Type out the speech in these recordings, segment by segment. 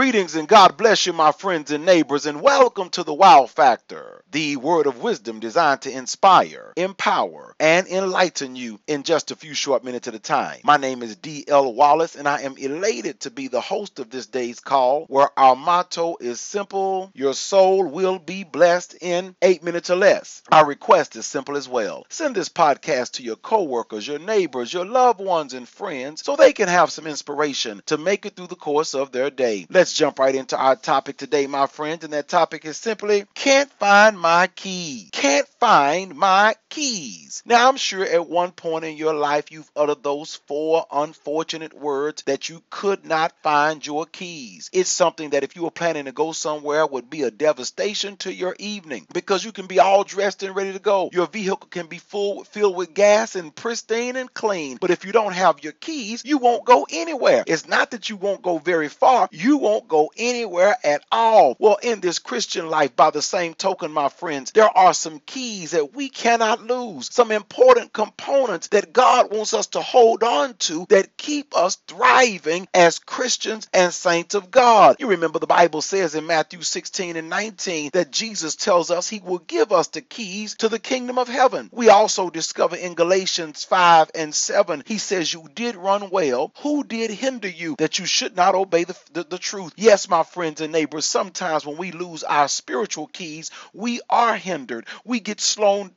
Greetings and God bless you, my friends and neighbors, and welcome to the Wow Factor, the word of wisdom designed to inspire, empower, and enlighten you in just a few short minutes at a time. My name is D.L. Wallace, and I am elated to be the host of this day's call, where our motto is simple: your soul will be blessed in 8 minutes or less. Our request is simple as well. Send this podcast to your coworkers, your neighbors, your loved ones, and friends so they can have some inspiration to make it through the course of their day. Let's jump right into our topic today, my friends, and that topic is simply, can't find my keys. Can't find my keys. Now, I'm sure at one point in your life, you've uttered those four unfortunate words that you could not find your keys. It's something that if you were planning to go somewhere would be a devastation to your evening, because you can be all dressed and ready to go. Your vehicle can be filled with gas and pristine and clean, but if you don't have your keys, you won't go anywhere. It's not that you won't go very far. You won't go anywhere at all. Well, in this Christian life, by the same token, my friends, there are some keys that we cannot lose, some important components that God wants us to hold on to that keep us thriving as Christians and saints of God. You remember the Bible says in Matthew 16 and 19 that Jesus tells us he will give us the keys to the kingdom of heaven. We also discover in Galatians 5 and 7, he says, you did run well. Who did hinder you that you should not obey the truth? Yes, my friends and neighbors, sometimes when we lose our spiritual keys, we are hindered. We get slowed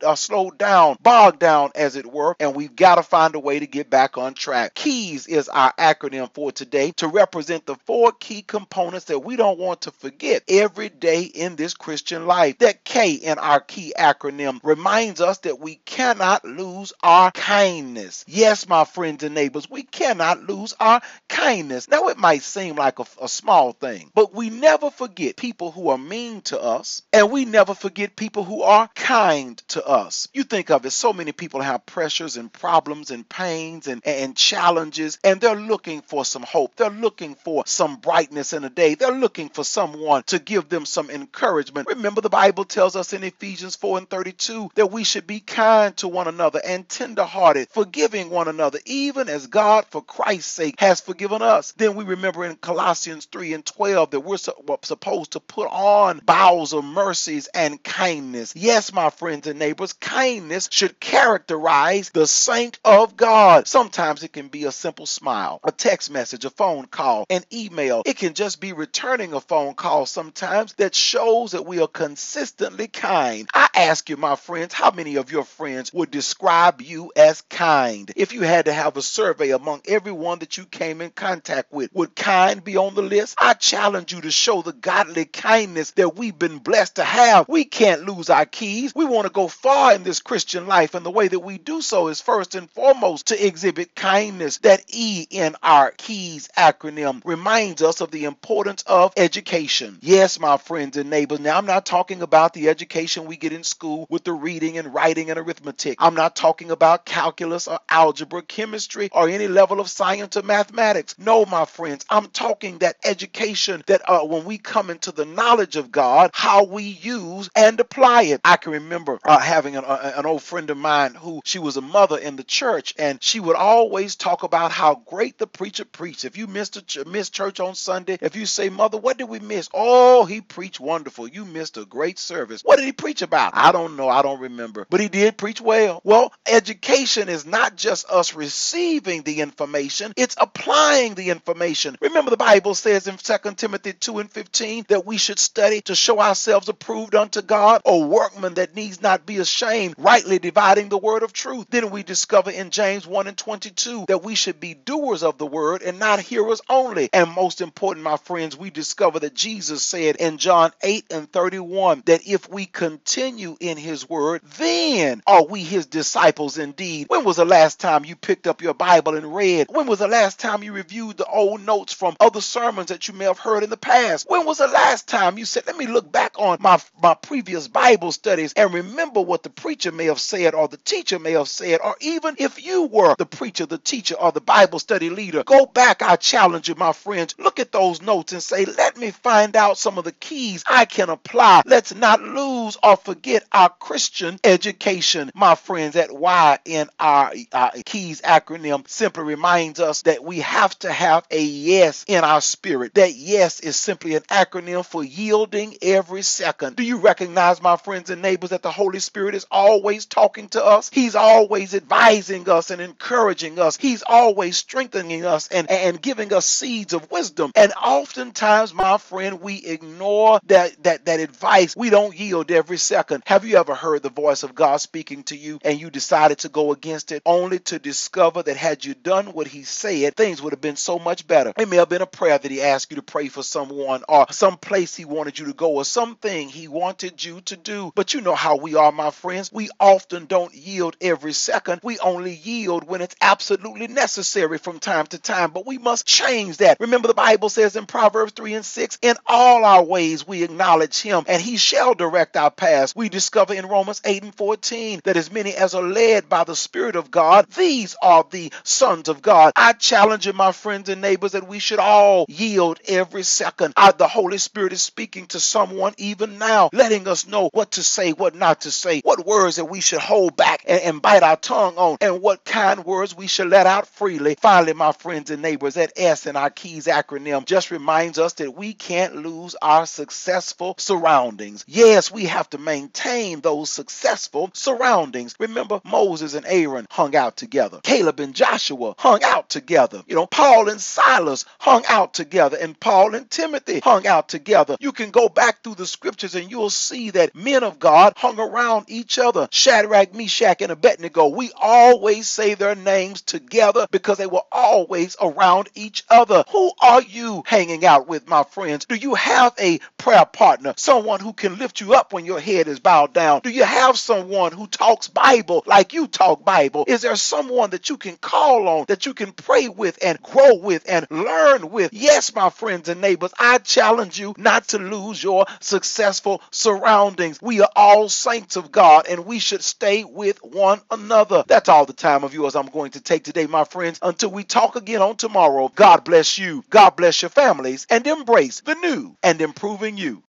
down, bogged down, as it were, and we've got to find a way to get back on track. KEYS is our acronym for today to represent the four key components that we don't want to forget every day in this Christian life. That K in our key acronym reminds us that we cannot lose our kindness. Yes, my friends and neighbors, we cannot lose our kindness. Now, it might seem like a small thing, but we never forget people who are mean to us, and we never forget people who are kind to us. You think of it, so many people have pressures and problems and pains and challenges, and they're looking for some hope. They're looking for some brightness in the day. They're looking for someone to give them some encouragement. Remember, the Bible tells us in Ephesians 4 and 32 that we should be kind to one another and tenderhearted, forgiving one another, even as God, for Christ's sake, has forgiven us. Then we remember in Colossians 3 and 12 that we're supposed to put on bowels of mercies and kindness. Yes, my friends and neighbors, kindness should characterize the saint of God. Sometimes it can be a simple smile, a text message, a phone call, an email. It can just be returning a phone call sometimes that shows that we are consistently kind. I ask you, my friends, how many of your friends would describe you as kind? If you had to have a survey among everyone that you came in contact with, would kind be on the list? I challenge you to show the godly kindness that we've been blessed to have. We can't lose our keys. We want to go far in this Christian life, and the way that we do so is first and foremost to exhibit kindness. That E in our KEYS acronym reminds us of the importance of education. Yes, my friends and neighbors, now I'm not talking about the education we get in school with the reading and writing and arithmetic. I'm not talking about calculus or algebra, chemistry, or any level of science or mathematics. No, my friends, I'm talking that education that when we come into the knowledge of God, how we use and apply it. I can remember having an old friend of mine who, she was a mother in the church, and she would always talk about how great the preacher preached. If you missed church on Sunday, if you say, Mother, what did we miss? Oh, he preached wonderful. You missed a great service. What did he preach about? I don't know. I don't remember. But he did preach well. Well, education is not just us receiving the information, it's applying the information. Remember, the Bible says in 2 Timothy 2 and 15 that we should study to show ourselves approved unto God, a workman that needs not be ashamed, rightly dividing the word of truth. Then we discover in James 1 and 22 that we should be doers of the word and not hearers only. And most important, my friends, we discover that Jesus said in John 8 and 31 that if we continue in his word, then are we his disciples indeed. When was the last time you picked up your Bible and read? When was the last time you reviewed the old notes from other sermons that you may have heard in the past? When was the last time you said, let me look back on my previous Bible studies and remember what the preacher may have said or the teacher may have said, or even if you were the preacher, the teacher, or the Bible study leader, go back. I challenge you, my friends, look at those notes and say, let me find out some of the keys I can apply. Let's not lose lose or forget our Christian education, my friends. That Y in our KEYS acronym simply reminds us that we have to have a yes in our spirit. That yes is simply an acronym for yielding every second. Do you recognize, my friends and neighbors, that the Holy Spirit is always talking to us? He's always advising us and encouraging us. He's always strengthening us and giving us seeds of wisdom. And oftentimes, my friend, we ignore that advice. We don't yield every second. Have you ever heard the voice of God speaking to you and you decided to go against it, only to discover that had you done what he said, things would have been so much better? It may have been a prayer that he asked you to pray for someone, or some place he wanted you to go, or something he wanted you to do. But you know how we are, my friends. We often don't yield every second. We only yield when it's absolutely necessary from time to time. But we must change that. Remember, the Bible says in Proverbs 3:6, in all our ways we acknowledge him and he shall direct our paths. We discover in Romans 8:14 that as many as are led by the Spirit of God, these are the sons of God. I challenge you, my friends and neighbors, that we should all yield every second. The Holy Spirit is speaking to someone even now, letting us know what to say, what not to say, what words that we should hold back and bite our tongue on, and what kind words we should let out freely. Finally, my friends and neighbors, that S in our KEYS acronym just reminds us that we can't lose our successful surroundings. Yes, we have to maintain those successful surroundings. Remember, Moses and Aaron hung out together. Caleb and Joshua hung out together. You know, Paul and Silas hung out together, and Paul and Timothy hung out together. You can go back through the scriptures and you'll see that men of God hung around each other. Shadrach, Meshach, and Abednego. We always say their names together because they were always around each other. Who are you hanging out with, my friends? Do you have a prayer partner, someone who can lift you up when your head is bowed down? Do you have someone who talks Bible like you talk Bible? Is there someone that you can call on, that you can pray with and grow with and learn with? Yes, my friends and neighbors, I challenge you not to lose your successful surroundings. We are all saints of God and we should stay with one another. That's all the time of yours I'm going to take today, my friends. Until we talk again on tomorrow, God bless you, God bless your families, and embrace the new and improving you.